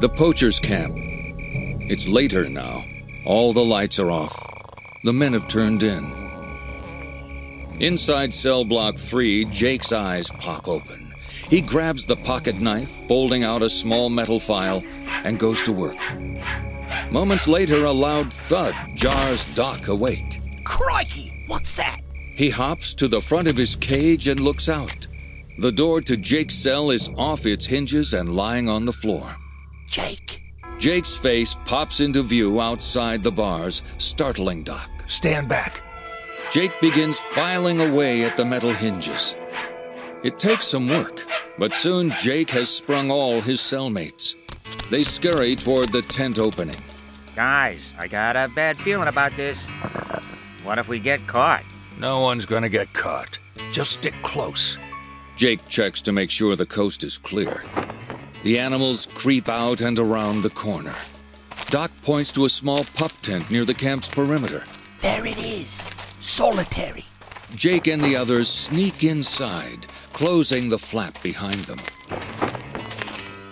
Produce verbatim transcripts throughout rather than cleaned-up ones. The poacher's camp. It's later now. All the lights are off. The men have turned in. Inside cell block three, Jake's eyes pop open. He grabs the pocket knife, folding out a small metal file, and goes to work. Moments later, a loud thud jars Doc awake. Crikey, what's that? He hops to the front of his cage and looks out. The door to Jake's cell is off its hinges and lying on the floor. Jake. Jake's face pops into view outside the bars, startling Doc. Stand back. Jake begins filing away at the metal hinges. It takes some work, but soon Jake has sprung all his cellmates. They scurry toward the tent opening. Guys, I got a bad feeling about this. What if we get caught? No one's gonna get caught. Just stick close. Jake checks to make sure the coast is clear. The animals creep out and around the corner. Doc points to a small pup tent near the camp's perimeter. There it is, solitary. Jake and the others sneak inside, closing the flap behind them.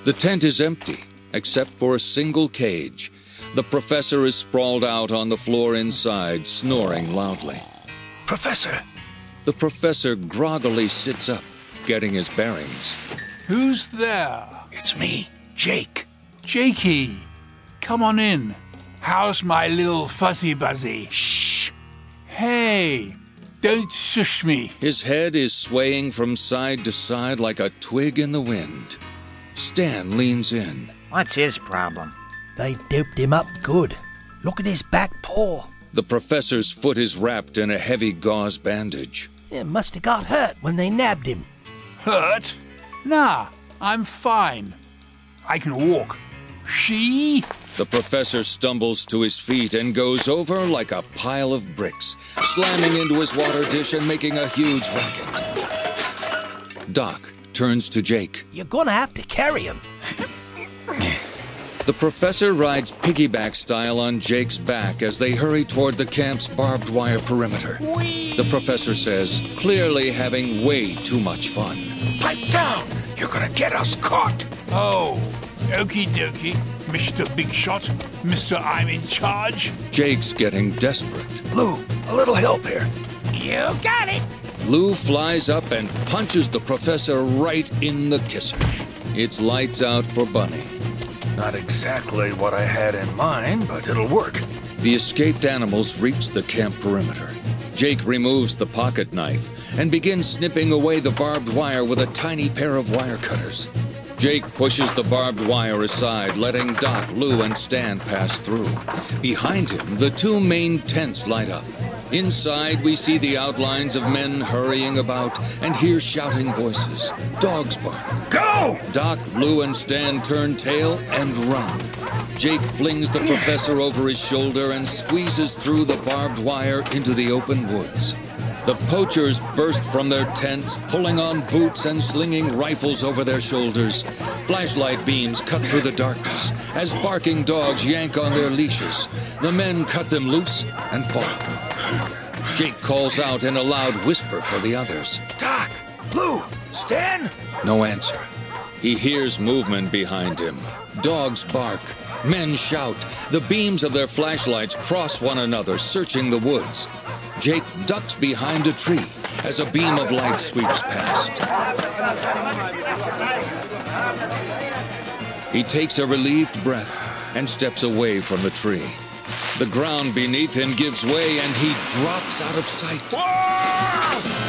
The tent is empty, except for a single cage. The professor is sprawled out on the floor inside, snoring loudly. Professor! The professor groggily sits up, getting his bearings. Who's there? It's me, Jake. Jakey, come on in. How's my little fuzzy buzzy? Shh! Hey, don't shush me. His head is swaying from side to side like a twig in the wind. Stan leans in. What's his problem? They doped him up good. Look at his back paw. The professor's foot is wrapped in a heavy gauze bandage. It must have got hurt when they nabbed him. Hurt? Nah, I'm fine. I can walk. She? The professor stumbles to his feet and goes over like a pile of bricks, slamming into his water dish and making a huge racket. Doc turns to Jake. You're gonna have to carry him. The professor rides piggyback style on Jake's back as they hurry toward the camp's barbed wire perimeter. Whee! The professor says, clearly having way too much fun. Pipe down! You're gonna get us caught! Oh, okie dokie, Mister Big Shot, Mister I'm in charge. Jake's getting desperate. Lou, a little help here. You got it! Lou flies up and punches the professor right in the kisser. It's lights out for Bunny. Not exactly what I had in mind, but it'll work. The escaped animals reach the camp perimeter. Jake removes the pocket knife and begins snipping away the barbed wire with a tiny pair of wire cutters. Jake pushes the barbed wire aside, letting Doc, Lou, and Stan pass through. Behind him, the two main tents light up. Inside, we see the outlines of men hurrying about and hear shouting voices. Dogs bark. Go! Doc, Lou, and Stan turn tail and run. Jake flings the professor over his shoulder and squeezes through the barbed wire into the open woods. The poachers burst from their tents, pulling on boots and slinging rifles over their shoulders. Flashlight beams cut through the darkness as barking dogs yank on their leashes. The men cut them loose and fall. Jake calls out in a loud whisper for the others. Doc! Lou! Stan! No answer. He hears movement behind him. Dogs bark. Men shout. The beams of their flashlights cross one another, searching the woods. Jake ducks behind a tree as a beam of light sweeps past. He takes a relieved breath and steps away from the tree. The ground beneath him gives way and he drops out of sight. Whoa!